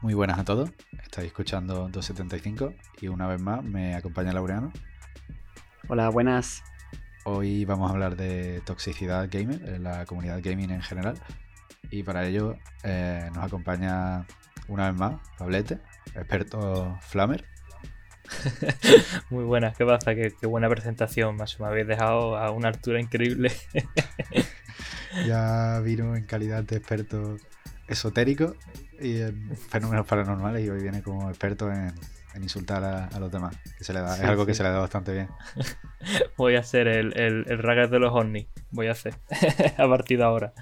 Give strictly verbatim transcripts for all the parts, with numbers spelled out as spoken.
Muy buenas a todos, estáis escuchando doscientos setenta y cinco y una vez más me acompaña Laureano. Hola, buenas. Hoy vamos a hablar de toxicidad gamer, la comunidad gaming en general, y para ello eh, nos acompaña una vez más Pablete, experto flamer. Muy buenas, ¿qué pasa? Qué, qué buena presentación, más me habéis dejado a una altura increíble. Ya vino en calidad de experto esotérico y en fenómenos paranormales y hoy viene como experto en, en insultar a, a los demás, que se le da, sí, es algo sí. que se le da bastante bien. Voy a hacer el, el, el racket de los ovnis, voy a hacer a partir de ahora.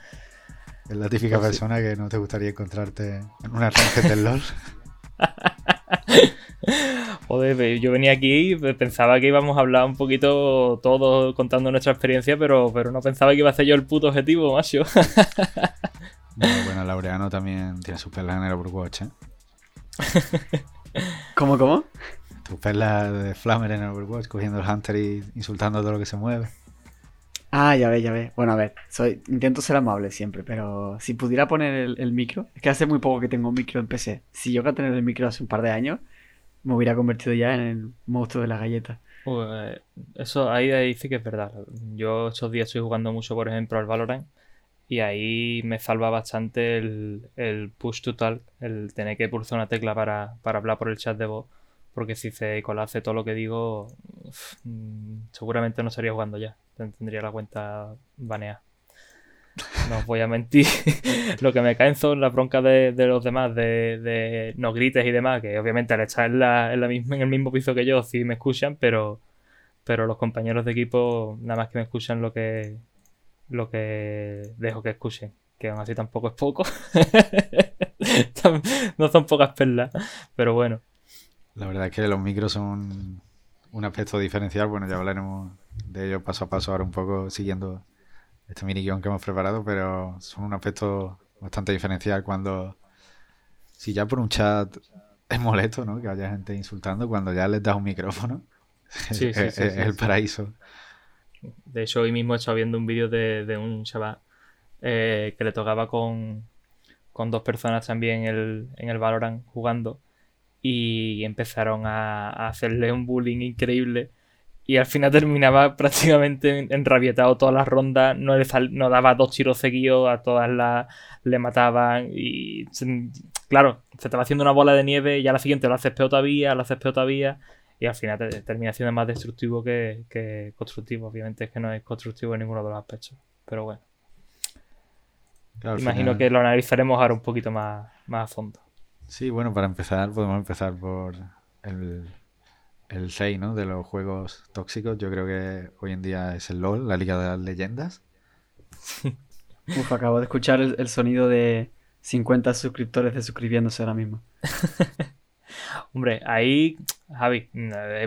Es la típica pues persona sí. que no te gustaría encontrarte en una racket del LOL. Joder, yo venía aquí y pensaba que íbamos a hablar un poquito todos contando nuestra experiencia, pero, pero no pensaba que iba a hacer yo el puto objetivo, macho. Bueno, bueno, Laureano también tiene sus perlas en el Overwatch, ¿eh? ¿Cómo, cómo? Tus perlas de flamer en el Overwatch, cogiendo el Hunter y insultando a todo lo que se mueve. Ah, ya ves, ya ves. Bueno, a ver, soy, intento ser amable siempre, pero si pudiera poner el, el micro... Es que hace muy poco que tengo un micro en P C. Si yo que tener el micro hace un par de años, me hubiera convertido ya en el monstruo de las galletas. Pues eso ahí, ahí sí que es verdad. Yo estos días estoy jugando mucho, por ejemplo, al Valorant, y ahí me salva bastante el, el push to talk, el tener que pulsar una tecla para, para hablar por el chat de voz, porque si se colase todo lo que digo, uf, seguramente no estaría jugando ya, tendría la cuenta baneada. No os voy a mentir. Lo que me caen son las broncas de, de los demás, de, de no grites y demás, que obviamente al estar en, la, en, la misma, en el mismo piso que yo sí me escuchan, pero, pero los compañeros de equipo nada más que me escuchan lo que... lo que dejo que escuchen, que aún así tampoco es poco. No son pocas perlas, pero bueno, la verdad es que los micros son un aspecto diferencial. Bueno, ya hablaremos de ello paso a paso ahora, un poco siguiendo este mini guión que hemos preparado, pero son un aspecto bastante diferencial cuando, si ya por un chat es molesto, ¿no?, que haya gente insultando, cuando ya les das un micrófono sí, sí, sí, es, sí, es sí, el sí. paraíso. De hecho, hoy mismo he estado viendo un vídeo de, de un chaval eh, que le tocaba con, con dos personas también el, en el Valorant jugando, y empezaron a, a hacerle un bullying increíble y al final terminaba prácticamente enrabietado todas las rondas, no, le sal, no daba dos tiros seguidos, a todas las le mataban y claro, se estaba haciendo una bola de nieve y a la siguiente lo haces peor todavía, lo haces peor todavía. Y al final te, termina siendo más destructivo que, que constructivo. Obviamente es que no es constructivo en ninguno de los aspectos. Pero bueno. Claro, imagino final... que lo analizaremos ahora un poquito más, más a fondo. Sí, bueno, para empezar, podemos empezar por el, el seis, ¿no?, de los juegos tóxicos. Yo creo que hoy en día es el LOL, la Liga de las Leyendas. Uf, acabo de escuchar el, el sonido de cincuenta suscriptores de suscribiéndose ahora mismo. Hombre, ahí, Javi,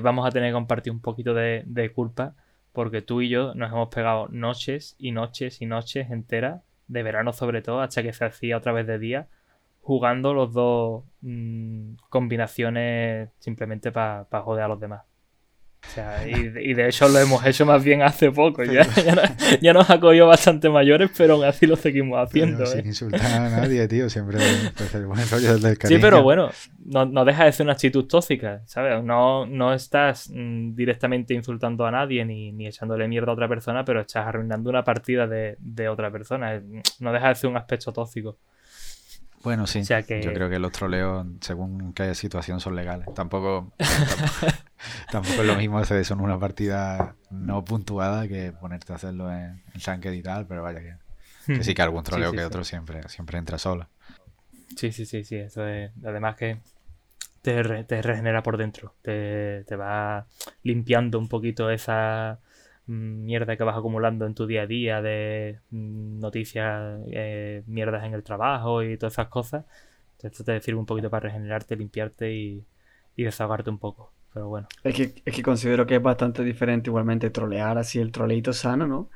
vamos a tener que compartir un poquito de, de culpa, porque tú y yo nos hemos pegado noches y noches y noches enteras, de verano sobre todo, hasta que se hacía otra vez de día, jugando los dos mmm, combinaciones simplemente para pa joder a los demás. O sea, y, y de hecho lo hemos hecho más bien hace poco, ya, ya, no, ya nos ha cogido bastante mayores, pero aún así lo seguimos haciendo, ¿eh? Sin insultar a nadie, tío, siempre pues, el buen rollo del cariño. Sí, pero bueno, no, no deja de ser una actitud tóxica, ¿sabes? No, no estás mmm, directamente insultando a nadie ni, ni echándole mierda a otra persona, pero estás arruinando una partida de, de otra persona. No deja de ser un aspecto tóxico. Bueno, sí, o sea que... yo creo que los troleos, según que haya situación, son legales. Tampoco, tampoco, tampoco es lo mismo hacer eso en una partida no puntuada que ponerte a hacerlo en, en Shanked y tal, pero vaya que, que sí que algún troleo sí, sí, que sí. otro siempre, siempre entra sola. Sí, sí, sí, sí. Eso es, además que te, re, te regenera por dentro, te, te va limpiando un poquito esa mierda que vas acumulando en tu día a día de noticias, eh, mierdas en el trabajo y todas esas cosas. Esto te sirve un poquito para regenerarte, limpiarte y, y desahogarte un poco, pero bueno. Es que, es que considero que es bastante diferente igualmente trolear así el troleito sano, ¿no?,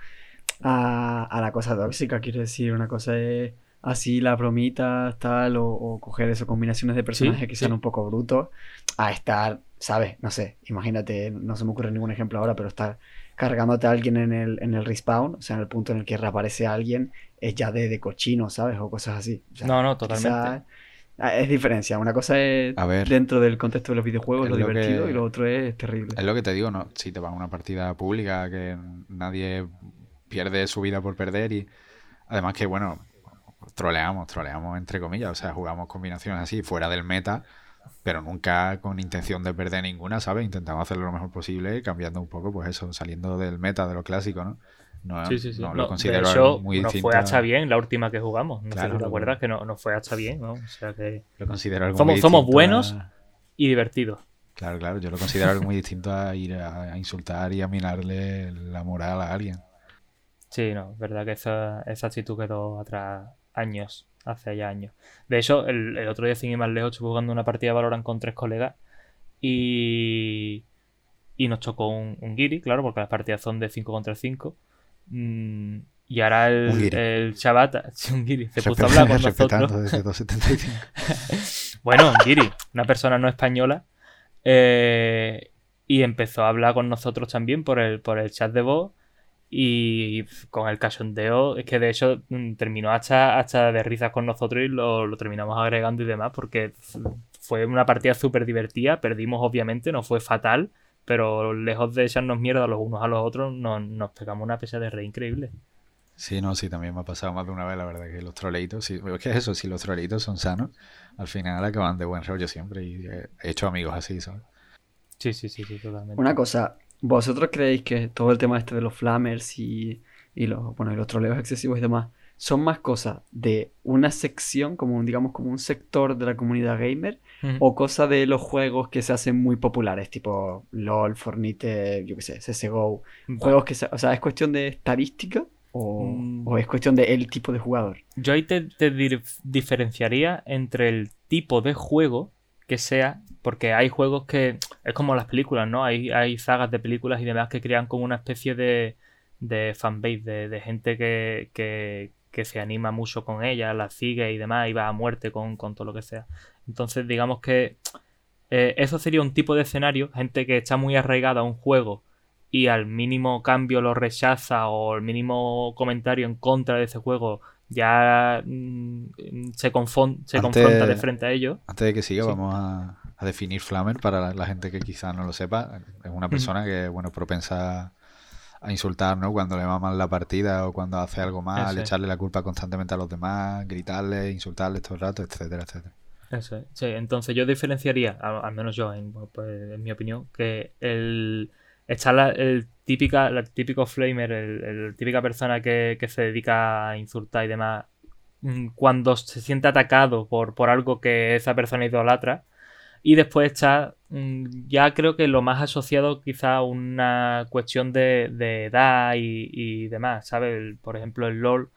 a, a la cosa tóxica. Quiero decir, una cosa es así las bromitas, tal, o, o coger esas combinaciones de personajes ¿Sí? que sean un poco brutos, a estar, ¿sabes? No sé, imagínate, no se me ocurre ningún ejemplo ahora, pero estar cargándote a alguien en el, en el respawn, o sea, en el punto en el que reaparece alguien, es ya de, de cochino, ¿sabes? O cosas así. O sea, no, no, totalmente. Es diferencia. Una cosa es a ver, dentro del contexto de los videojuegos, lo, lo divertido, que, y lo otro es terrible. Es lo que te digo, no, si te vas a una partida pública que nadie pierde su vida por perder, y además que, bueno, troleamos, troleamos entre comillas, o sea, jugamos combinaciones así, fuera del meta, pero nunca con intención de perder ninguna, ¿sabes? Intentamos hacerlo lo mejor posible, cambiando un poco, pues eso, saliendo del meta, de lo clásico, ¿no? No, sí, sí, sí. no, no lo considero hecho, muy no distinto. No fue hasta bien la última que jugamos. No claro, sé si te acuerdas que no, no fue hasta bien, ¿no? O sea que lo considero algo somos, muy somos buenos a... y divertidos. Claro, claro. Yo lo considero algo muy distinto a ir a, a insultar y a minarle la moral a alguien. Sí, no. Es verdad que esa, esa actitud quedó atrás años, hace ya años. De hecho, el, el otro día, sin ir más lejos, estuve jugando una partida de Valorant con tres colegas y, y nos chocó un, un guiri, claro, porque las partidas son de cinco contra cinco. Y ahora el, el chavata un guiri, se puso a hablar con nosotros desde dos setenta y cinco. Bueno, un guiri, una persona no española, eh, y empezó a hablar con nosotros también por el, por el chat de voz, y, y con el cachondeo, es que de hecho terminó hasta, hasta de risas con nosotros, y lo, lo terminamos agregando y demás, porque fue una partida súper divertida. Perdimos, obviamente, no fue fatal, pero lejos de echarnos mierda los unos a los otros, no, nos pegamos una pesa de re increíble. Sí, no, sí, también me ha pasado más de una vez, la verdad, que los troleitos, sí, es que es eso, si los troleitos son sanos, al final acaban de buen rollo siempre, y he hecho amigos así, ¿sabes? Sí, sí, sí, sí, totalmente. Una cosa, ¿vosotros creéis que todo el tema este de los flamers y, y los, bueno, y los troleos excesivos y demás, son más cosas de una sección, como un, digamos, como un sector de la comunidad gamer, uh-huh, o cosas de los juegos que se hacen muy populares, tipo LOL, Fortnite, yo qué sé, C S G O, uh-huh, juegos que se, o sea, ¿es cuestión de estadística o, uh-huh, o es cuestión de el tipo de jugador? Yo ahí te, te diferenciaría entre el tipo de juego que sea, porque hay juegos que es como las películas, ¿no? Hay, hay sagas de películas y demás que crean como una especie de, de fanbase, de, de gente que, que que se anima mucho con ella, la sigue y demás, y va a muerte con, con todo lo que sea. Entonces, digamos que eh, eso sería un tipo de escenario, gente que está muy arraigada a un juego y al mínimo cambio lo rechaza, o al mínimo comentario en contra de ese juego ya mm, se, confon- se antes, confronta de frente a ello. Antes de que siga, sí, vamos a, a definir flamer para la, la gente que quizás no lo sepa. Es una persona que, bueno, propensa a insultar, ¿no? Cuando le va mal la partida, o cuando hace algo mal, eso, echarle la culpa constantemente a los demás, gritarle, insultarle todo el rato, etcétera, etcétera. Eso es. Sí, entonces yo diferenciaría, al menos yo, en, pues, en mi opinión, que el está la el típica, la típico flamer, el, el típica persona que, que se dedica a insultar y demás, cuando se siente atacado por, por algo que esa persona idolatra. Y después está, ya creo que lo más asociado quizá a una cuestión de, de edad y, y demás, ¿sabes? El, por ejemplo, el LOL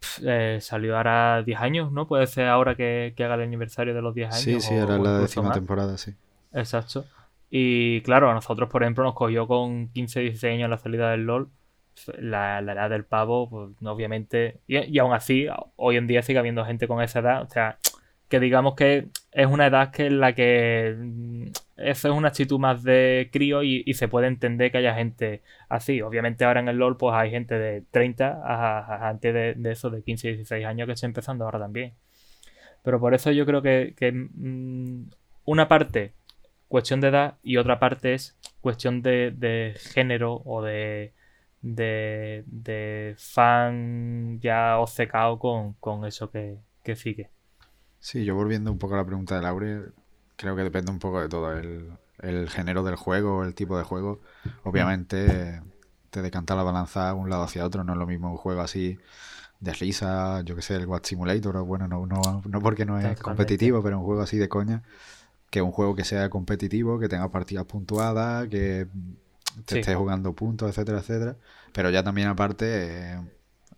pff, eh, salió ahora diez años, ¿no? Puede ser ahora que, que haga el aniversario de los diez años. Sí, sí, era la décima temporada, sí. Exacto. Y claro, a nosotros, por ejemplo, nos cogió con quince, dieciséis años la salida del LOL. La, la edad del pavo, pues obviamente... Y, y aún así, hoy en día sigue habiendo gente con esa edad, o sea... que digamos que es una edad que en la que eso es una actitud más de crío, y, y se puede entender que haya gente así. Obviamente ahora en el LOL pues hay gente de treinta a, a antes de, de eso, de quince, dieciséis años, que está empezando ahora también. Pero por eso yo creo que, que mmm, una parte cuestión de edad y otra parte es cuestión de, de género o de, de, de fan ya obcecado con, con eso que, que sigue. Sí, yo volviendo un poco a la pregunta de Laure, creo que depende un poco de todo, el, el género del juego, el tipo de juego. Obviamente te decanta la balanza un lado hacia otro, no es lo mismo un juego así de risa, yo que sé, el Watch Simulator, o bueno, no, no, no porque no es competitivo, pero un juego así de coña, que un juego que sea competitivo, que tenga partidas puntuadas, que te sí. estés jugando puntos, etcétera, etcétera. Pero ya también aparte eh,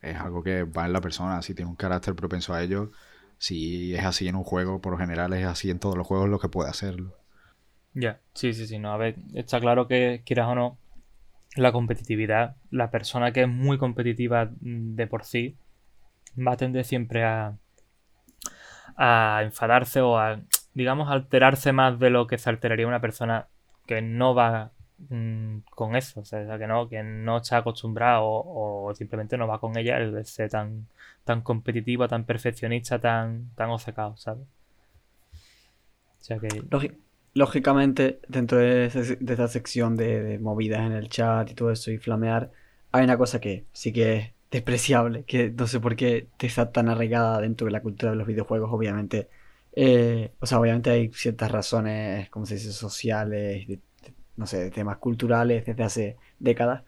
es algo que va en la persona, si tiene un carácter propenso a ello. Si es así en un juego, por lo general es así en todos los juegos lo que puede hacerlo. Ya, yeah. sí, sí, sí. No, a ver, está claro que, quieras o no, la competitividad, la persona que es muy competitiva de por sí, va a tender siempre a, a enfadarse o a, digamos, alterarse más de lo que se alteraría una persona que no va mmm, con eso. O sea, que no, que no está acostumbrada o, o simplemente no va con ella el ser tan... tan competitiva, tan perfeccionista, tan, tan obcecado, ¿sabes? sea que... Lógic- lógicamente, dentro de, ese, de esta sección de, de movidas en el chat y todo eso y flamear, hay una cosa que sí que es despreciable, que no sé por qué está tan arraigada dentro de la cultura de los videojuegos, obviamente. Eh, o sea, obviamente hay ciertas razones, como se dice, sociales, de, de, no sé, de temas culturales desde hace décadas,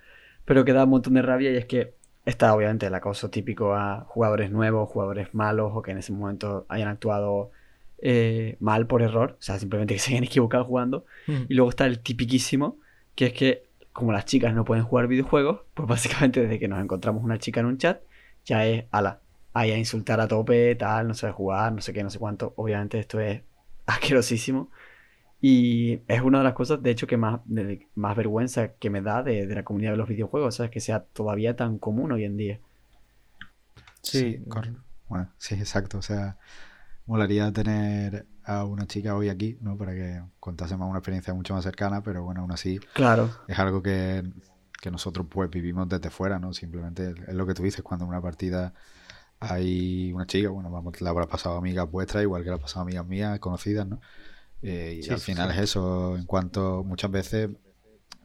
pero que da un montón de rabia, y es que está obviamente el acoso típico a jugadores nuevos, jugadores malos, o que en ese momento hayan actuado eh, mal por error, o sea, simplemente que se hayan equivocado jugando. Mm. Y luego está el tipiquísimo, que es que como las chicas no pueden jugar videojuegos, pues básicamente desde que nos encontramos una chica en un chat, ya es ala, ahí a insultar a tope, tal, no sabe jugar, no sé qué, no sé cuánto. Obviamente esto es asquerosísimo. Y es una de las cosas, de hecho, que más, de, más vergüenza que me da de, de la comunidad de los videojuegos, ¿sabes? Que sea todavía tan común hoy en día. Sí, sí, cor- bueno, sí, exacto. O sea, molaría tener a una chica hoy aquí, ¿no? Para que contase más una experiencia mucho más cercana, pero bueno, aún así claro, es algo que, que nosotros pues vivimos desde fuera, ¿no? Simplemente es lo que tú dices, cuando una partida... hay una chica, bueno, vamos, la habrá pasado amigas vuestras, igual que la ha pasado amigas mías, conocidas, ¿no? Eh, y sí, al final sí. Es eso, en cuanto muchas veces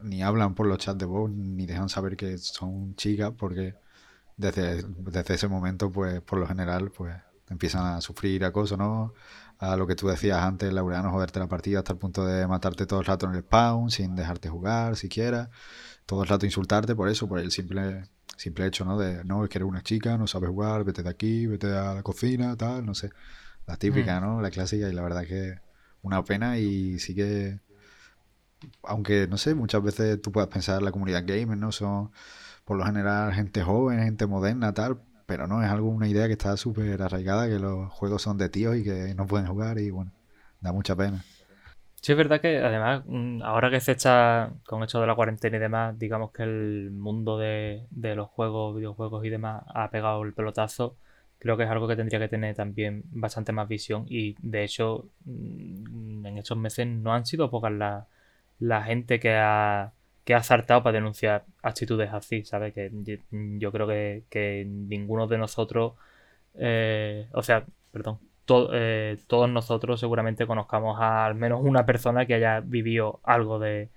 ni hablan por los chats de voz, ni dejan saber que son chicas, porque desde, desde ese momento, pues, por lo general, pues, empiezan a sufrir acoso, ¿no? A lo que tú decías antes, Laureano, joderte la partida hasta el punto de matarte todo el rato en el spawn, sin dejarte jugar siquiera, todo el rato insultarte por eso, por el simple... simple hecho, ¿no? De, no, es que eres una chica, no sabes jugar, vete de aquí, vete a la cocina, tal, no sé. La típica, ¿no? La clásica, y la verdad que una pena. Y sí que, aunque, no sé, muchas veces tú puedes pensar la comunidad gamer, ¿no? Son, por lo general, gente joven, gente moderna, tal, pero no, es algo, una idea que está súper arraigada, que los juegos son de tíos y que no pueden jugar, y bueno, da mucha pena. Sí, es verdad que además, ahora que se está con esto de la cuarentena y demás, digamos que el mundo de, de los juegos, videojuegos y demás ha pegado el pelotazo. Creo que es algo que tendría que tener también bastante más visión, y de hecho en estos meses no han sido pocas la, la gente que ha que ha saltado para denunciar actitudes así, ¿sabes? Que yo creo que, que ninguno de nosotros, eh, o sea, perdón, Todo, eh, todos nosotros seguramente conozcamos a, al menos una persona que haya vivido algo de,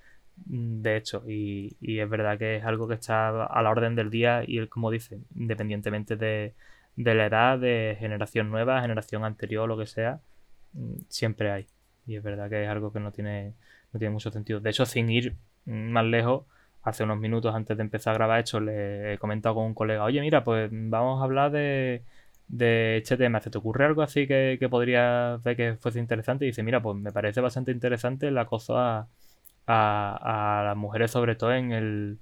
de hecho, y, y es verdad que es algo que está a la orden del día, y como dice, independientemente de, de la edad, de generación nueva, generación anterior, lo que sea, siempre hay, y es verdad que es algo que no tiene, no tiene mucho sentido. De hecho, sin ir más lejos, hace unos minutos antes de empezar a grabar esto, le he comentado con un colega, oye mira, pues vamos a hablar de de este tema, ¿se te ocurre algo así que, que podría ver que fuese interesante? Y dice, mira, pues me parece bastante interesante el acoso a, a, a las mujeres, sobre todo en el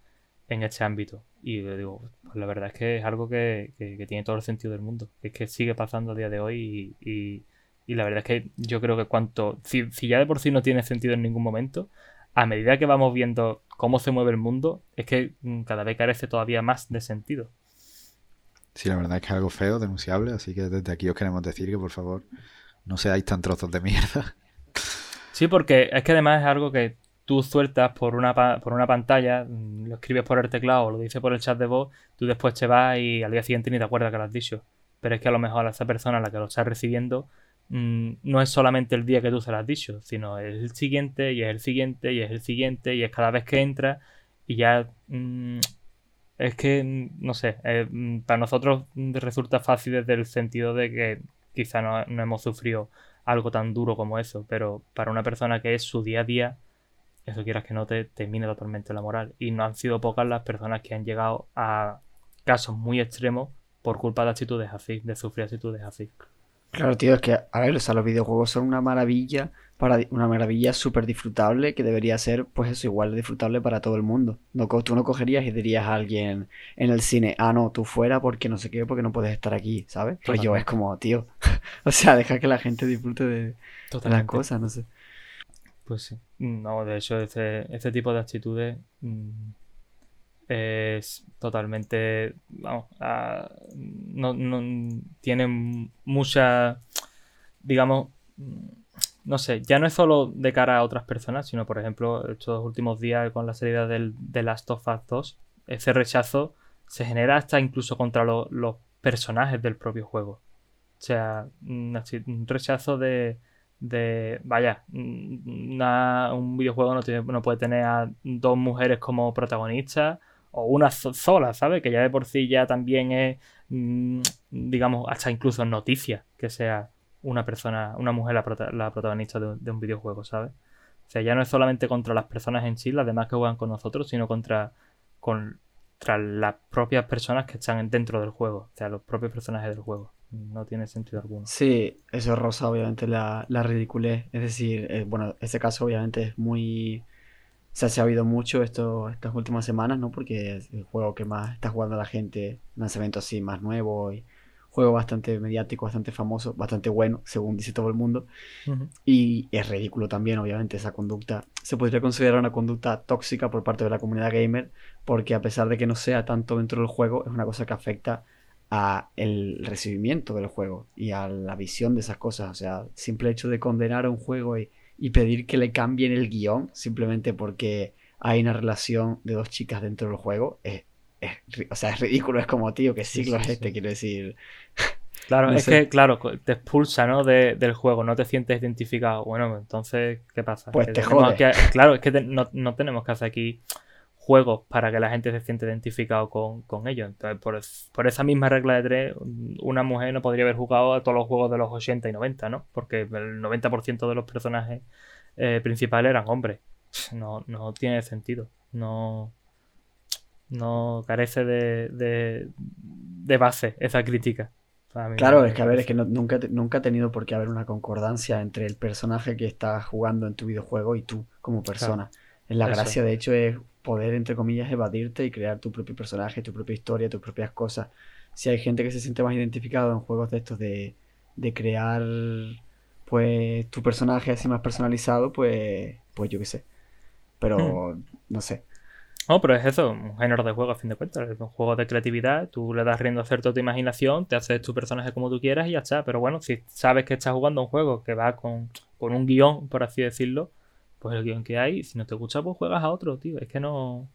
en este ámbito. Y yo digo, pues la verdad es que es algo que, que, que tiene todo el sentido del mundo, que es que sigue pasando a día de hoy, y, y, y la verdad es que yo creo que cuanto, si, si ya de por sí no tiene sentido en ningún momento, a medida que vamos viendo cómo se mueve el mundo, es que cada vez carece todavía más de sentido. Sí, la verdad es que es algo feo, denunciable, así que desde aquí os queremos decir que por favor no seáis tan trozos de mierda. Sí, porque es que además es algo que tú sueltas por una pa- por una pantalla, lo escribes por el teclado, lo dices por el chat de voz, tú después te vas y al día siguiente ni te acuerdas que lo has dicho. Pero es que a lo mejor a esa persona a la que lo estás recibiendo mmm, no es solamente el día que tú se lo has dicho, sino es el siguiente, y es el siguiente, y es el siguiente, y es cada vez que entras, y ya... Mmm, es que, no sé, eh, para nosotros resulta fácil desde el sentido de que quizá no, no hemos sufrido algo tan duro como eso, pero para una persona que es su día a día, eso quieras que no te, te mine totalmente la moral. Y no han sido pocas las personas que han llegado a casos muy extremos por culpa de actitudes así, de sufrir actitudes así. Claro, tío, es que a ver, o sea, los videojuegos son una maravilla, para una maravilla súper disfrutable, que debería ser, pues eso, igual de disfrutable para todo el mundo. No, tú no cogerías y dirías a alguien en el cine, ah, no, tú fuera porque no sé qué, porque no puedes estar aquí, ¿sabes? Pues yo es como, tío, o sea, deja que la gente disfrute de, de las cosas, no sé. Pues sí, no, de hecho, este, este tipo de actitudes... Mmm... es totalmente, vamos, a, no, no tiene mucha, digamos, no sé, ya no es solo de cara a otras personas, sino por ejemplo estos últimos días con la salida del The Last of Us dos, ese rechazo se genera hasta incluso contra lo, los personajes del propio juego. O sea, un rechazo de, de, vaya, una, un videojuego no, tiene, no puede tener a dos mujeres como protagonistas, o una sola, ¿sabes? Que ya de por sí ya también es, digamos, hasta incluso noticia que sea una persona, una mujer la, prota- la protagonista de, de un videojuego, ¿sabes? O sea, ya no es solamente contra las personas en sí, las demás que juegan con nosotros, sino contra, contra las propias personas que están dentro del juego, o sea, los propios personajes del juego. No tiene sentido alguno. Sí, eso roza obviamente la, la ridiculez. Es decir, eh, bueno, este caso obviamente es muy... O sea, se ha habido mucho esto, estas últimas semanas, ¿no? Porque es el juego que más está jugando la gente, lanzamiento así más nuevo, y juego bastante mediático, bastante famoso, bastante bueno, según dice todo el mundo. Uh-huh. Y es ridículo también, obviamente, esa conducta. Se podría considerar una conducta tóxica por parte de la comunidad gamer, porque a pesar de que no sea tanto dentro del juego, es una cosa que afecta al recibimiento del juego y a la visión de esas cosas. O sea, simple hecho de condenar a un juego y... y pedir que le cambien el guión simplemente porque hay una relación de dos chicas dentro del juego es, es, o sea, es ridículo. Es como, tío, ¿qué siglo sí, sí, es este? Sí. Quiero decir... Claro, no es sé. Que, claro, te expulsa, ¿no? de, del juego, no te sientes identificado. Bueno, entonces, ¿qué pasa? Pues que te jode. Que, claro, es que te, no, no tenemos que hacer aquí juegos para que la gente se siente identificado con, con ellos. Entonces, por, por esa misma regla de tres, una mujer no podría haber jugado a todos los juegos de los ochenta y noventa, ¿no? Porque el noventa por ciento de los personajes eh, principales eran hombres. No, no tiene sentido. No, no carece de, de, de base esa crítica. Claro, es que a ver, es que no, nunca, nunca ha tenido por qué haber una concordancia entre el personaje que estás jugando en tu videojuego y tú como persona. Claro. La gracia, eso, de hecho, es poder, entre comillas, evadirte y crear tu propio personaje, tu propia historia, tus propias cosas. Si hay gente que se siente más identificada en juegos de estos de, de crear, pues, tu personaje así más personalizado, pues, pues yo qué sé. Pero, hmm. no sé. No, oh, pero es eso, un género de juego, a fin de cuentas. Es un juego de creatividad, tú le das rienda a cierta tu imaginación, te haces tu personaje como tú quieras y ya está. Pero bueno, si sabes que estás jugando un juego que va con, con un guión, por así decirlo, pues el guión que hay, si no te gusta, pues juegas a otro, tío. Es que no,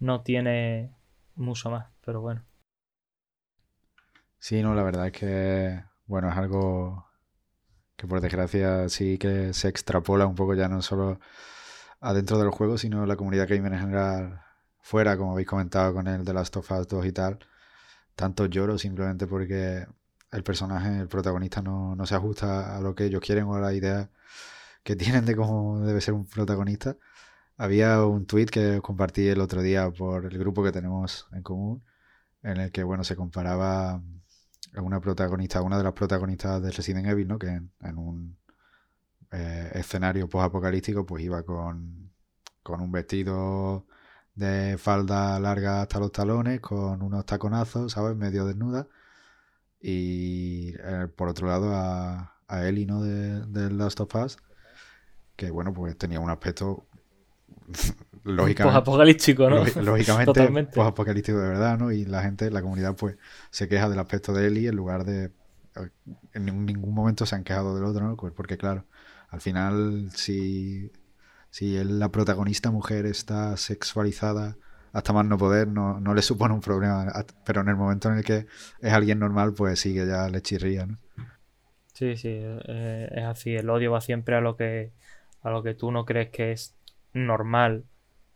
no tiene mucho más, pero bueno. Sí, no, la verdad es que, bueno, es algo que por desgracia sí que se extrapola un poco ya no solo adentro del juego, sino la comunidad gamer en general fuera, como habéis comentado con el The Last of Us dos y tal. Tanto lloro simplemente porque el personaje, el protagonista, no, no se ajusta a lo que ellos quieren o a la idea que tienen de cómo debe ser un protagonista. Había un tweet que compartí el otro día por el grupo que tenemos en común, en el que, bueno, se comparaba a una protagonista, a una de las protagonistas de Resident Evil, ¿no? Que en, en un eh, escenario post-apocalíptico, pues iba con, con un vestido de falda larga hasta los talones, con unos taconazos, ¿sabes? Medio desnuda. Y eh, por otro lado a, a Ellie, ¿no? De, de Last of Us, que bueno, pues tenía un aspecto lógicamente posapocalíptico, ¿no? Lógicamente totalmente posapocalíptico de verdad, ¿no? Y la gente, la comunidad, pues se queja del aspecto de Ellie en lugar de... En ningún momento se han quejado del otro, ¿no? Porque claro, al final si, si la protagonista mujer está sexualizada hasta más no poder, no, no le supone un problema, pero en el momento en el que es alguien normal, pues sí que ya le chirría, ¿no? Sí, sí, eh, es así. El odio va siempre a lo que... a lo que tú no crees que es normal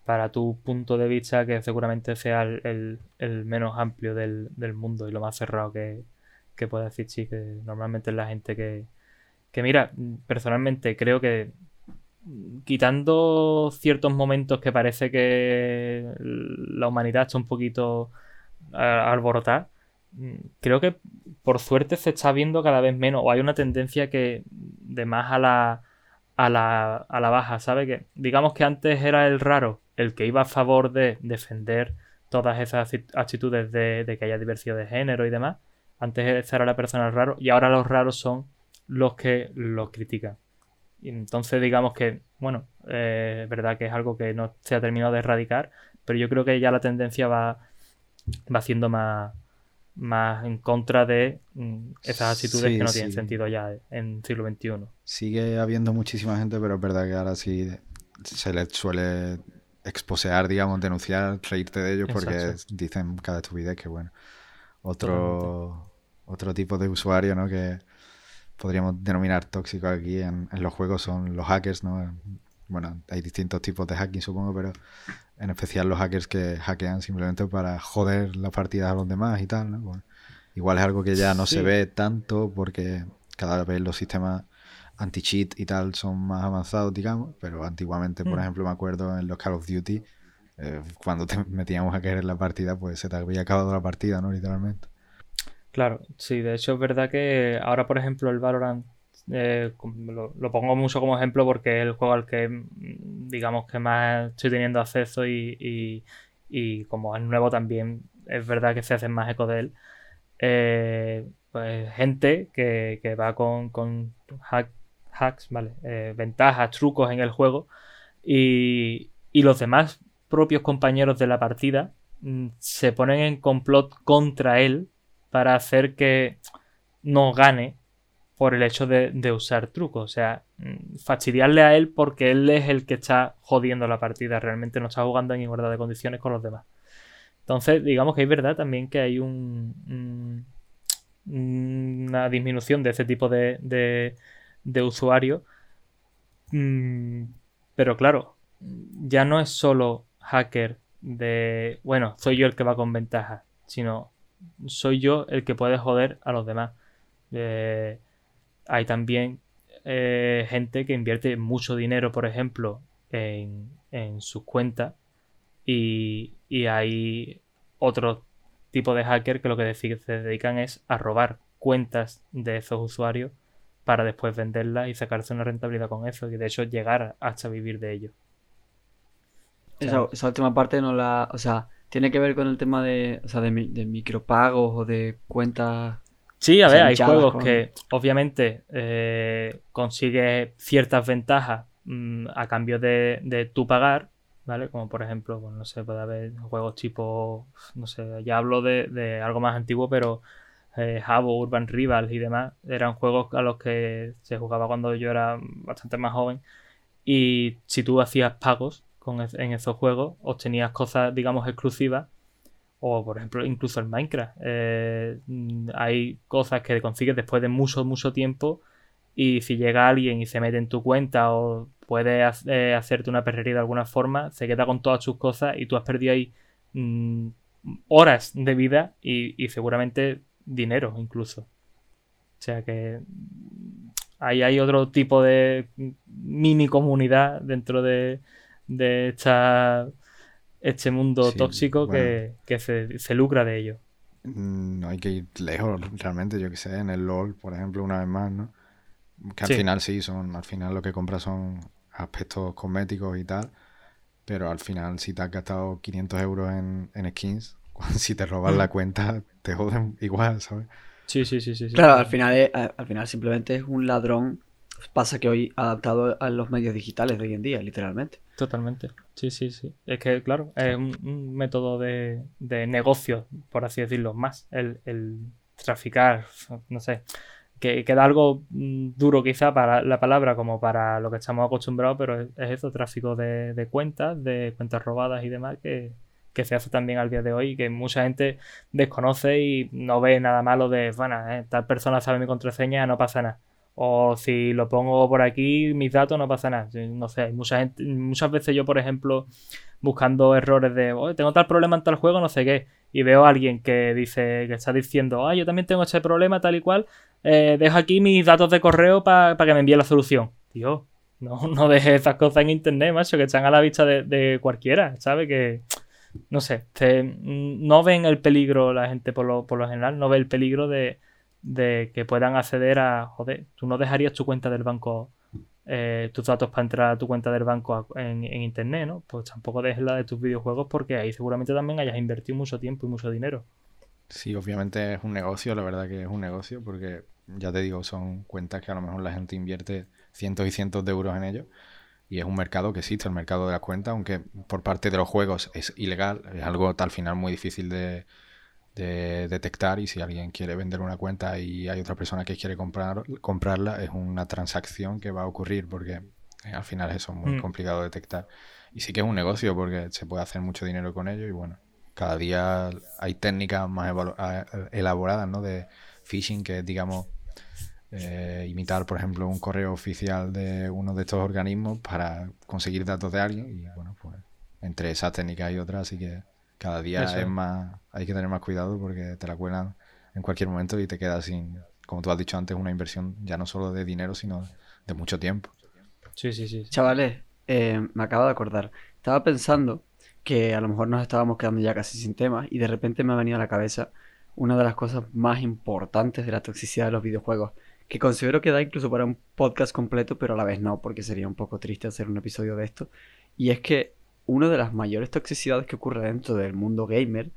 para tu punto de vista, que seguramente sea el, el, el menos amplio del, del mundo y lo más cerrado que, que pueda decir. Sí, que normalmente es la gente que, que mira, personalmente creo que quitando ciertos momentos que parece que la humanidad está un poquito alborotada, creo que por suerte se está viendo cada vez menos, o hay una tendencia que de más a la A la, a la baja, ¿sabes? Que digamos que antes era el raro, el que iba a favor de defender todas esas actitudes de, de que haya diversidad de género y demás. Antes esa era la persona raro, y ahora los raros son los que los critican. Y entonces digamos que, bueno, eh, es verdad que es algo que no se ha terminado de erradicar, pero yo creo que ya la tendencia va, va siendo más, más en contra de esas actitudes sí, que no sí. tienen sentido ya en el siglo veintiuno. Sigue habiendo muchísima gente, pero es verdad que ahora sí se les suele exposear, digamos, denunciar, reírte de ellos. Exacto. Porque dicen cada estupidez que, bueno, otro, otro tipo de usuario, ¿no? Que podríamos denominar tóxicos aquí en, en los juegos son los hackers, ¿no? Bueno, hay distintos tipos de hacking, supongo, pero en especial los hackers que hackean simplemente para joder las partidas a los demás y tal, ¿no? Bueno, igual es algo que ya no sí. se ve tanto porque cada vez los sistemas anti-cheat y tal son más avanzados, digamos, pero antiguamente, mm. por ejemplo, me acuerdo en los Call of Duty, eh, cuando te metíamos a caer en la partida, pues se te había acabado la partida, ¿no? Literalmente. Claro, sí, de hecho es verdad que ahora, por ejemplo, el Valorant eh, lo, lo pongo mucho como ejemplo porque es el juego al que, digamos, que más estoy teniendo acceso y, y, y como es nuevo también, es verdad que se hacen más eco de él. Eh, pues gente que, que va con, con hack, hacks, ¿vale? Eh, ventajas, trucos en el juego y, y los demás propios compañeros de la partida mm, se ponen en complot contra él para hacer que no gane por el hecho de, de usar trucos. O sea, fastidiarle a él porque él es el que está jodiendo la partida. Realmente no está jugando en igualdad de condiciones con los demás. Entonces, digamos que es verdad también que hay un, un, una disminución de ese tipo de, de, de usuarios. Pero claro, ya no es solo hacker de, bueno, soy yo el que va con ventaja, sino... soy yo el que puede joder a los demás. Eh, hay también eh, gente que invierte mucho dinero, por ejemplo, en, en sus cuentas. Y, y hay otro tipo de hacker que lo que se dedican es a robar cuentas de esos usuarios para después venderlas y sacarse una rentabilidad con eso. Y de hecho llegar hasta vivir de ello. O sea, esa, esa última parte no la... O sea... ¿Tiene que ver con el tema de, o sea, de, de micropagos o de cuentas? Sí, a ver, hay juegos con... que obviamente eh, consigues ciertas ventajas mmm, a cambio de, de tu pagar, ¿vale? Como por ejemplo, bueno, no sé, puede haber juegos tipo, no sé, ya hablo de, de algo más antiguo, pero eh, Havoc, Urban Rivals y demás, eran juegos a los que se jugaba cuando yo era bastante más joven y si tú hacías pagos, Con, en esos juegos obtenías cosas, digamos, exclusivas, o por ejemplo incluso en Minecraft eh, hay cosas que consigues después de mucho mucho tiempo y si llega alguien y se mete en tu cuenta o puede eh, hacerte una perrería de alguna forma, se queda con todas tus cosas y tú has perdido ahí mm, horas de vida y, y seguramente dinero incluso. O sea que ahí hay otro tipo de mini comunidad dentro de de esta, este mundo sí, tóxico bueno, que, que se, se lucra de ello. No hay que ir lejos realmente, yo que sé, en el LOL, por ejemplo, una vez más, ¿no? Que al sí. final sí, son al final lo que compras son aspectos cosméticos y tal, pero al final si te has gastado quinientos euros en, en skins, si te robas la cuenta, te joden igual, ¿sabes? Sí, sí, sí. sí, sí. Claro, al final, es, al final simplemente es un ladrón. Pasa que hoy adaptado a los medios digitales de hoy en día, literalmente. Totalmente. Sí, sí, sí. Es que, claro, es un, un método de, de negocio, por así decirlo, más. El, el traficar, no sé. Que queda algo duro quizá para la palabra, como para lo que estamos acostumbrados, pero es, es eso, tráfico de, de cuentas, de cuentas robadas y demás, que, que se hace también al día de hoy y que mucha gente desconoce y no ve nada malo de, bueno, eh, tal persona sabe mi contraseña, no pasa nada. O si lo pongo por aquí, mis datos, no pasa nada. No sé, hay mucha gente, muchas veces yo, por ejemplo, buscando errores de oh, tengo tal problema en tal juego, no sé qué. Y veo a alguien que dice, que está diciendo, ah, yo también tengo este problema, tal y cual. Eh, dejo aquí mis datos de correo para pa que me envíe la solución. Tío, no, no dejes esas cosas en internet, macho, que están a la vista de, de cualquiera, ¿sabes? Que no sé, te, no ven el peligro, la gente por lo, por lo general, no ve el peligro de. de que puedan acceder a, joder, tú no dejarías tu cuenta del banco, eh, tus datos para entrar a tu cuenta del banco a, en, en internet, ¿no? Pues tampoco dejes la de tus videojuegos porque ahí seguramente también hayas invertido mucho tiempo y mucho dinero. Sí, obviamente es un negocio, la verdad que es un negocio porque, ya te digo, son cuentas que a lo mejor la gente invierte cientos y cientos de euros en ello y es un mercado que existe, el mercado de las cuentas, aunque por parte de los juegos es ilegal, es algo al final muy difícil de... de detectar y si alguien quiere vender una cuenta y hay otra persona que quiere comprar, comprarla, es una transacción que va a ocurrir porque al final eso es muy mm. complicado de detectar y sí que es un negocio porque se puede hacer mucho dinero con ello y bueno, cada día hay técnicas más elaboradas, ¿no? De phishing, que es, digamos, eh, imitar, por ejemplo, un correo oficial de uno de estos organismos para conseguir datos de alguien. Y bueno, pues entre esas técnicas y otras, así que cada día Eso. es más, hay que tener más cuidado porque te la cuelan en cualquier momento y te quedas sin, como tú has dicho antes, una inversión ya no solo de dinero, sino de mucho tiempo. Sí, sí, sí. sí. Chavales, eh, me acabo de acordar. Estaba pensando que a lo mejor nos estábamos quedando ya casi sin temas y de repente me ha venido a la cabeza una de las cosas más importantes de la toxicidad de los videojuegos, que considero que da incluso para un podcast completo, pero a la vez no, porque sería un poco triste hacer un episodio de esto. Y es que una de las mayores toxicidades que ocurre dentro del mundo gamer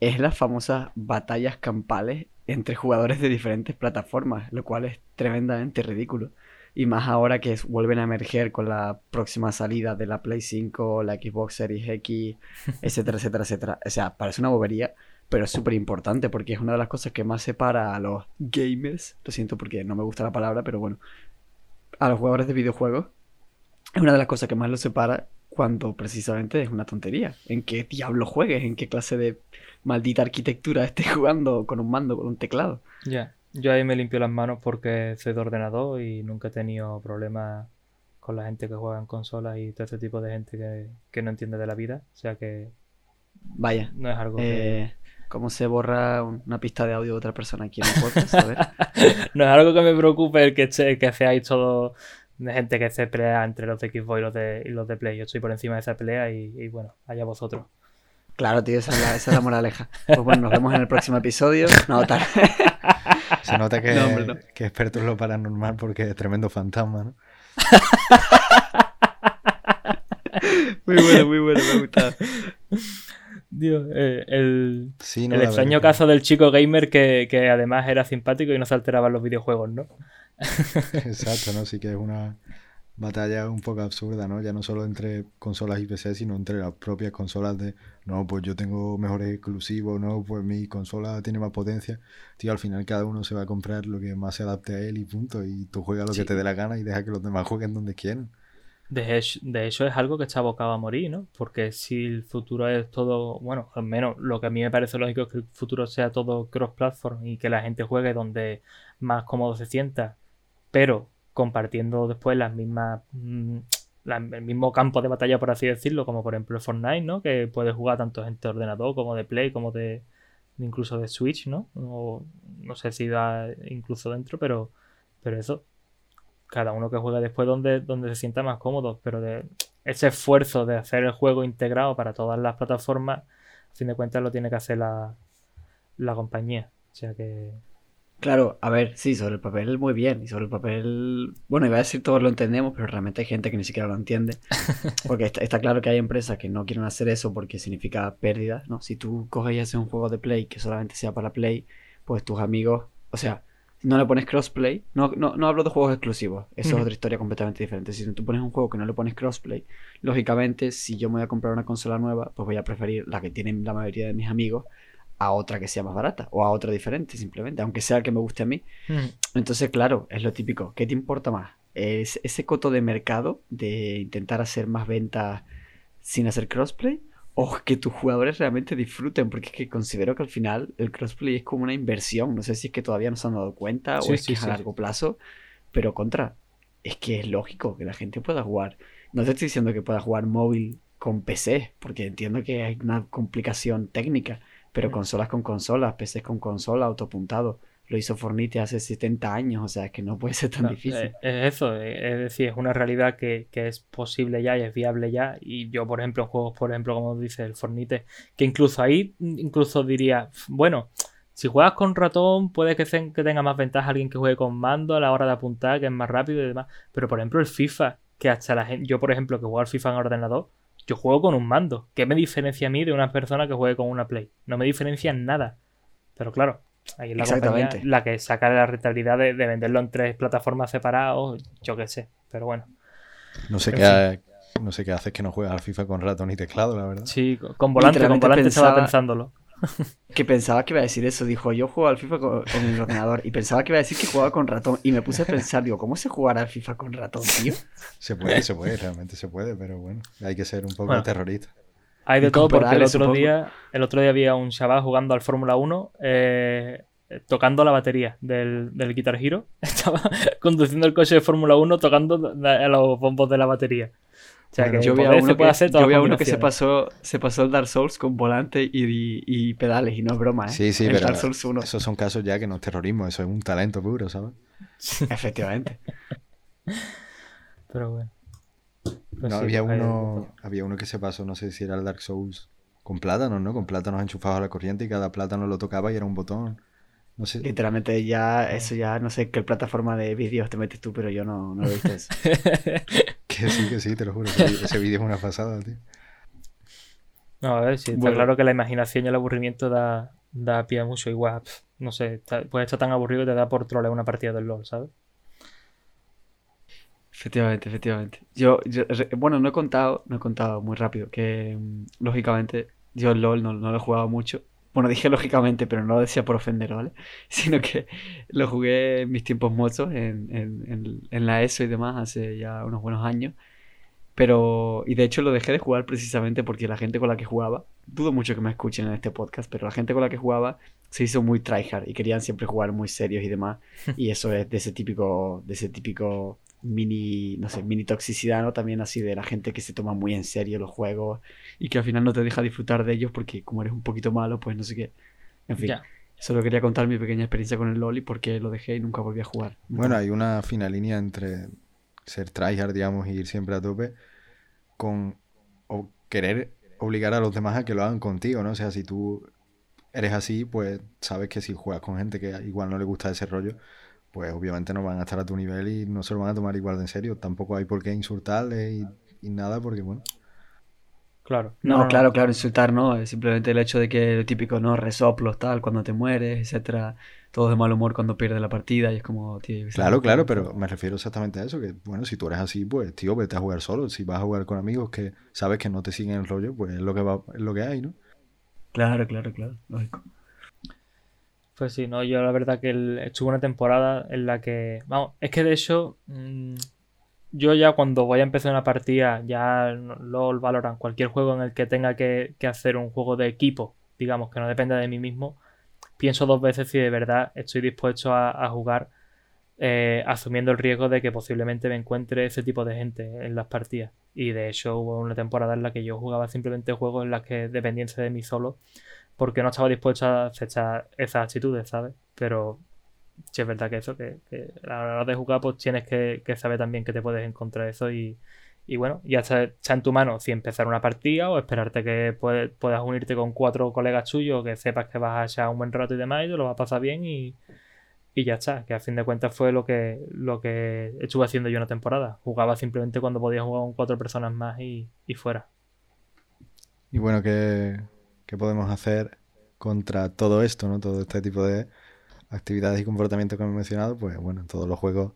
es las famosas batallas campales entre jugadores de diferentes plataformas, lo cual es tremendamente ridículo. Y más ahora que vuelven a emerger con la próxima salida de la Play cinco, la Xbox Series X, etcétera, etcétera, etcétera. O sea, parece una bobería, pero es súper importante porque es una de las cosas que más separa a los gamers, lo siento porque no me gusta la palabra, pero bueno, a los jugadores de videojuegos, es una de las cosas que más los separa cuando precisamente es una tontería. ¿En qué diablo juegues? ¿En qué clase de maldita arquitectura estés jugando con un mando, con un teclado? Ya. Yeah. Yo ahí me limpio las manos porque soy de ordenador y nunca he tenido problemas con la gente que juega en consolas y todo este tipo de gente que, que no entiende de la vida. O sea que... Vaya. No es algo eh, que... ¿Cómo se borra una pista de audio de otra persona aquí en el podcast? A ver. No es algo que me preocupe el que, que seáis todos de gente que se pelea entre los de Xbox y los de, y los de Play. Yo estoy por encima de esa pelea y, y bueno, allá vosotros. Claro, tío, esa es, la, esa es la moraleja. Pues bueno, nos vemos en el próximo episodio. No, tal. Se nota que, no, hombre, no. que experto en lo paranormal porque es tremendo fantasma, ¿no? Muy bueno, muy bueno, me ha gustado. Dios, eh, el, sí, no el extraño verdad. caso del chico gamer que, que además era simpático y no se alteraban los videojuegos, ¿no? Exacto, ¿no? Sí que es una... batalla un poco absurda, ¿no? Ya no solo entre consolas y P C, sino entre las propias consolas de no, pues yo tengo mejores exclusivos, no, pues mi consola tiene más potencia. Tío, al final cada uno se va a comprar lo que más se adapte a él y punto. Y tú juegas lo sí. que te dé la gana y deja que los demás jueguen donde quieran. De hecho, de hecho es algo que está abocado a morir, ¿no? Porque si el futuro es todo, bueno, al menos lo que a mí me parece lógico es que el futuro sea todo cross-platform y que la gente juegue donde más cómodo se sienta, pero compartiendo después las mismas la, el mismo campo de batalla, por así decirlo, como por ejemplo Fortnite, ¿no? Que puedes jugar tanto gente de ordenador como de Play, como de incluso de Switch, ¿no? O, no sé si va incluso dentro, pero pero eso, cada uno que juega después donde, donde se sienta más cómodo, pero de ese esfuerzo de hacer el juego integrado para todas las plataformas, a fin de cuentas lo tiene que hacer la, la compañía, o sea que... Claro, a ver, sí, sobre el papel muy bien, y sobre el papel, bueno, iba a decir todos lo entendemos, pero realmente hay gente que ni siquiera lo entiende, porque está, está claro que hay empresas que no quieren hacer eso porque significa pérdida, ¿no? Si tú coges y haces un juego de Play que solamente sea para Play, pues tus amigos, o sea, no le pones crossplay, no, no, no hablo de juegos exclusivos, eso mm. es otra historia completamente diferente, si tú pones un juego que no le pones crossplay, lógicamente, si yo me voy a comprar una consola nueva, pues voy a preferir la que tienen la mayoría de mis amigos, a otra que sea más barata o a otra diferente simplemente, aunque sea el que me guste a mí. Mm. Entonces, claro, es lo típico. ¿Qué te importa más? ¿Es ese coto de mercado de intentar hacer más ventas sin hacer crossplay o que tus jugadores realmente disfruten? Porque es que considero que al final el crossplay es como una inversión. No sé si es que todavía no se han dado cuenta sí, o es sí, que es sí. a largo plazo, pero contra, es que es lógico que la gente pueda jugar. No te estoy diciendo que pueda jugar móvil con P C, porque entiendo que hay una complicación técnica. Pero consolas con consolas, P Cs con consolas, autopuntado. Lo hizo Fortnite hace setenta años, o sea, es que no puede ser tan no, difícil. Es eso, es decir, es una realidad que, que es posible ya y es viable ya. Y yo, por ejemplo, en juegos, por ejemplo, como dice el Fortnite, que incluso ahí, incluso diría, bueno, si juegas con ratón, puede que, se, que tenga más ventaja alguien que juegue con mando a la hora de apuntar, que es más rápido y demás. Pero, por ejemplo, el FIFA, que hasta la gente, yo, por ejemplo, que juego al FIFA en ordenador, yo juego con un mando. ¿Qué me diferencia a mí de una persona que juegue con una Play? No me diferencia en nada. Pero claro, ahí es la compañía la que saca la rentabilidad de, de venderlo en tres plataformas separadas, yo qué sé. Pero bueno. No sé qué ha, no sé qué haces que no juegas al FIFA con ratón y teclado, la verdad. Sí, con volante, con volante pensaba, estaba pensándolo. Que pensaba que iba a decir eso. Dijo, yo juego al FIFA con, con el ordenador y pensaba que iba a decir que jugaba con ratón. Y me puse a pensar, digo, ¿cómo se jugará al FIFA con ratón, tío? Se puede, se puede, realmente se puede, pero bueno, hay que ser un poco bueno, terrorista. Hay de todo porque el otro, día, el otro día había un chaval jugando al Fórmula uno eh, tocando la batería del, del Guitar Hero. Estaba conduciendo el coche de Fórmula uno tocando la, los bombos de la batería. O sea, bueno, que yo vi a uno, que, hacer yo vi a uno que se pasó se pasó el Dark Souls con volante y, y, y pedales, y no es broma, ¿eh? Sí, sí, el pero Dark Souls uno. Esos son casos ya que no es terrorismo, eso es un talento puro, ¿sabes? Efectivamente. Pero bueno. Pues no, sí, había, uno, había uno que se pasó, no sé si era el Dark Souls, con plátanos, ¿no? Con plátanos enchufados a la corriente y cada plátano lo tocaba y era un botón. No sé. Literalmente ya, eso ya, no sé qué plataforma de vídeos te metes tú, pero yo no, no he visto eso. Que sí, que sí, te lo juro. Ese vídeo es una pasada, tío. No, a ver, sí, está bueno. Claro que la imaginación y el aburrimiento da, da pie a mucho. Igual, pff, no sé, está, puede estar tan aburrido que te da por trolear una partida del LoL, ¿sabes? Efectivamente, efectivamente. Yo, yo bueno, no he contado, no he contado muy rápido, que lógicamente yo el LoL no, no lo he jugado mucho. Bueno, dije lógicamente, pero no lo decía por ofender, ¿vale? Sino que lo jugué en mis tiempos mozos, en, en, en, en la ESO y demás, hace ya unos buenos años. Pero, y de hecho lo dejé de jugar precisamente porque la gente con la que jugaba, dudo mucho que me escuchen en este podcast, pero la gente con la que jugaba se hizo muy tryhard y querían siempre jugar muy serios y demás. Y eso es de ese típico, de ese típico mini, no sé, mini toxicidad, ¿no? También así de la gente que se toma muy en serio los juegos y que al final no te deja disfrutar de ellos porque como eres un poquito malo, pues no sé qué. En fin, yeah. Solo quería contar mi pequeña experiencia con el LoL y por qué lo dejé y nunca volví a jugar. Bueno, hay una fina línea entre ser tryhard, digamos, y ir siempre a tope con o querer obligar a los demás a que lo hagan contigo, ¿no? O sea, si tú eres así, pues sabes que si juegas con gente que igual no le gusta ese rollo, pues obviamente no van a estar a tu nivel y no se lo van a tomar igual de en serio. Tampoco hay por qué insultarles y, y nada, porque bueno. Claro. No, no, no claro, no. claro, insultar no. Es simplemente el hecho de que lo típico, no, resoplos, tal, cuando te mueres, etcétera. Todos de mal humor cuando pierdes la partida y es como... Tío, claro, claro, pero me refiero exactamente a eso, que bueno, si tú eres así, pues tío, vete a jugar solo. Si vas a jugar con amigos que sabes que no te siguen el rollo, pues es lo que, va, es lo que hay, ¿no? Claro, claro, claro, lógico. Pues sí, no, yo la verdad que el, estuve una temporada en la que... Vamos, es que de hecho, mmm, yo ya cuando voy a empezar una partida, ya LoL, Valorant, cualquier juego en el que tenga que, que hacer un juego de equipo, digamos, que no dependa de mí mismo, pienso dos veces si de verdad estoy dispuesto a, a jugar, eh, asumiendo el riesgo de que posiblemente me encuentre ese tipo de gente en las partidas. Y de hecho hubo una temporada en la que yo jugaba simplemente juegos en las que dependiese de mí solo, porque no estaba dispuesto a aceptar esas actitudes, ¿sabes? Pero sí es verdad que eso, que, que a la hora de jugar, pues tienes que, que saber también que te puedes encontrar eso y, y bueno, ya está, está en tu mano si empezar una partida o esperarte que puede, puedas unirte con cuatro colegas tuyos que sepas que vas a echar un buen rato y demás y te lo vas a pasar bien y, y ya está, que a fin de cuentas fue lo que, lo que estuve haciendo yo una temporada. Jugaba simplemente cuando podía jugar con cuatro personas más y, y fuera. Y bueno, que... ¿Qué podemos hacer contra todo esto, ¿no? Todo este tipo de actividades y comportamientos que hemos mencionado? Pues bueno, en todos los juegos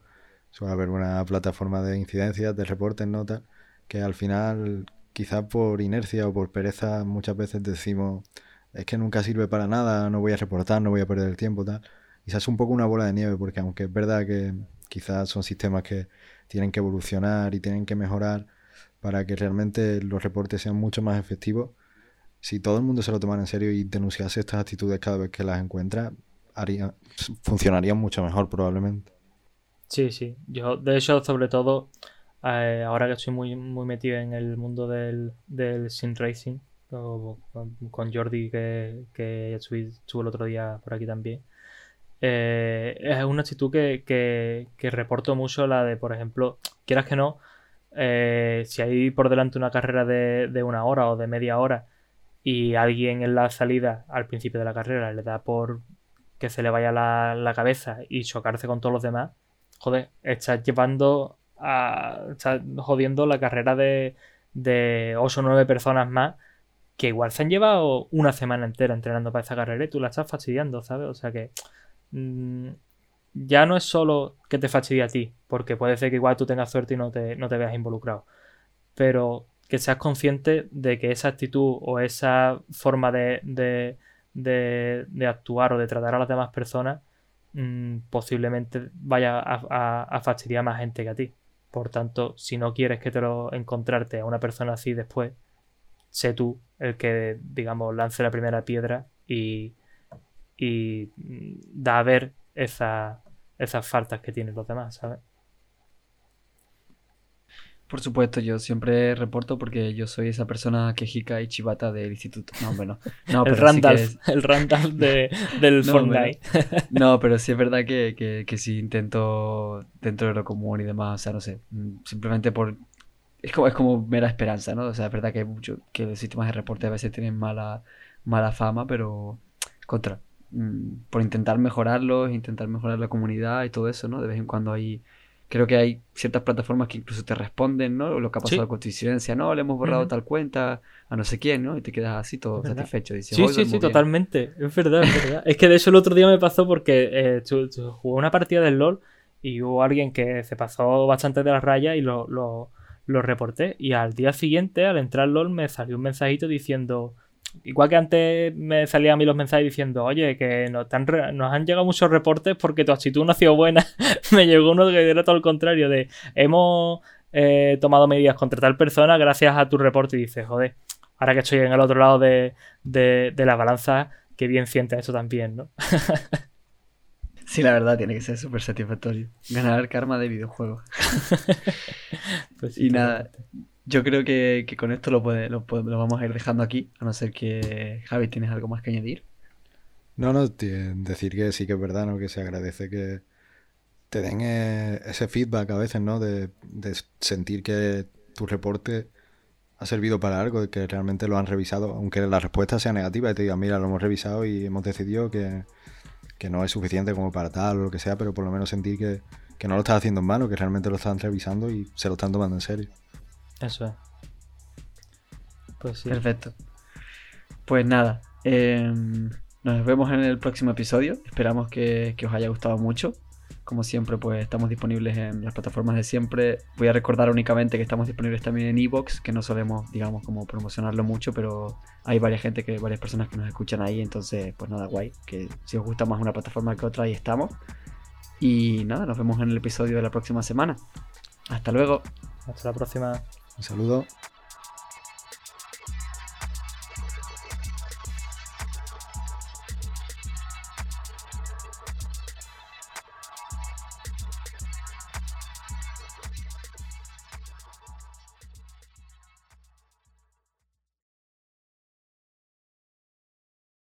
suele haber una plataforma de incidencias, de reportes, notas, que al final, quizás por inercia o por pereza, muchas veces decimos es que nunca sirve para nada, no voy a reportar, no voy a perder el tiempo, tal. Y se hace un poco una bola de nieve, porque aunque es verdad que quizás son sistemas que tienen que evolucionar y tienen que mejorar para que realmente los reportes sean mucho más efectivos, si todo el mundo se lo tomara en serio y denunciase estas actitudes cada vez que las encuentra, haría, funcionaría mucho mejor probablemente. Sí, sí. Yo, de hecho, sobre todo, eh, ahora que estoy muy, muy metido en el mundo del, del sim racing, o, con, con Jordi, que, que estuvo el otro día por aquí también, eh, es una actitud que, que, que reporto mucho, la de, por ejemplo, quieras que no, eh, si hay por delante una carrera de, de una hora o de media hora, y alguien en la salida, al principio de la carrera, le da por que se le vaya la, la cabeza y chocarse con todos los demás, joder, estás llevando a... estás jodiendo la carrera de, de ocho o nueve personas más que igual se han llevado una semana entera entrenando para esa carrera y tú la estás fastidiando, ¿sabes? O sea que mmm, ya no es solo que te fastidie a ti, porque puede ser que igual tú tengas suerte y no te, no te veas involucrado, pero... que seas consciente de que esa actitud o esa forma de, de, de, de actuar o de tratar a las demás personas mmm, posiblemente vaya a, a, a fastidiar más gente que a ti. Por tanto, si no quieres que te lo encontrarte a una persona así después, sé tú el que, digamos, lance la primera piedra y, y da a ver esa, esas faltas que tienen los demás, ¿sabes? Por supuesto, yo siempre reporto porque yo soy esa persona quejica y chivata del instituto. No, bueno. No, el Randall sí es... el Randall de, del no, Fortnite. Bueno, no, pero sí es verdad que, que, que sí intento dentro de lo común y demás. O sea, no sé. Simplemente por... Es como, es como mera esperanza, ¿no? O sea, es verdad que hay mucho, que los sistemas de reporte a veces tienen mala, mala fama, pero contra. Por intentar mejorarlos, intentar mejorar la comunidad y todo eso, ¿no? De vez en cuando hay... Creo que hay ciertas plataformas que incluso te responden, ¿no? Lo que ha pasado sí. con tu incidencia, no, le hemos borrado uh-huh. tal cuenta a no sé quién, ¿no? Y te quedas así todo satisfecho. Dices, sí, sí, sí, bien. Totalmente. Es verdad, es verdad. Es que de hecho el otro día me pasó porque eh, tu, tu, jugué una partida del LoL y hubo alguien que se pasó bastante de las rayas y lo, lo, lo reporté. Y al día siguiente, al entrar LoL, me salió un mensajito diciendo... Igual que antes me salían a mí los mensajes diciendo, oye, que nos, tan re- nos han llegado muchos reportes porque tu actitud no ha sido buena. Me llegó uno que era todo el contrario, de hemos eh, tomado medidas contra tal persona gracias a tu reporte. Y dices, joder, ahora que estoy en el otro lado de, de, de la balanza, qué bien sientes eso también, ¿no? Sí, la verdad, tiene que ser súper satisfactorio. Ganar el karma de videojuegos. Pues sí, y nada... Yo creo que, que con esto lo, puede, lo, lo vamos a ir dejando aquí, a no ser que, Javi, ¿tienes algo más que añadir? No, no, t- decir que sí que es verdad, ¿no? Que se agradece que te den eh, ese feedback a veces, ¿no? De, de sentir que tu reporte ha servido para algo, que realmente lo han revisado, aunque la respuesta sea negativa y te digan, mira, lo hemos revisado y hemos decidido que, que no es suficiente como para tal o lo que sea, pero por lo menos sentir que, que no lo estás haciendo en vano, que realmente lo están revisando y se lo están tomando en serio. Eso es. Pues sí. Perfecto. Pues nada, eh, nos vemos en el próximo episodio. Esperamos que, que os haya gustado mucho. Como siempre, pues estamos disponibles en las plataformas de siempre. Voy a recordar únicamente que estamos disponibles también en Evox, que no solemos, digamos, como promocionarlo mucho, pero hay varias gente que, varias personas que nos escuchan ahí. Entonces, pues nada, guay. Que si os gusta más una plataforma que otra, ahí estamos. Y nada, nos vemos en el episodio de la próxima semana. Hasta luego. Hasta la próxima. Un saludo.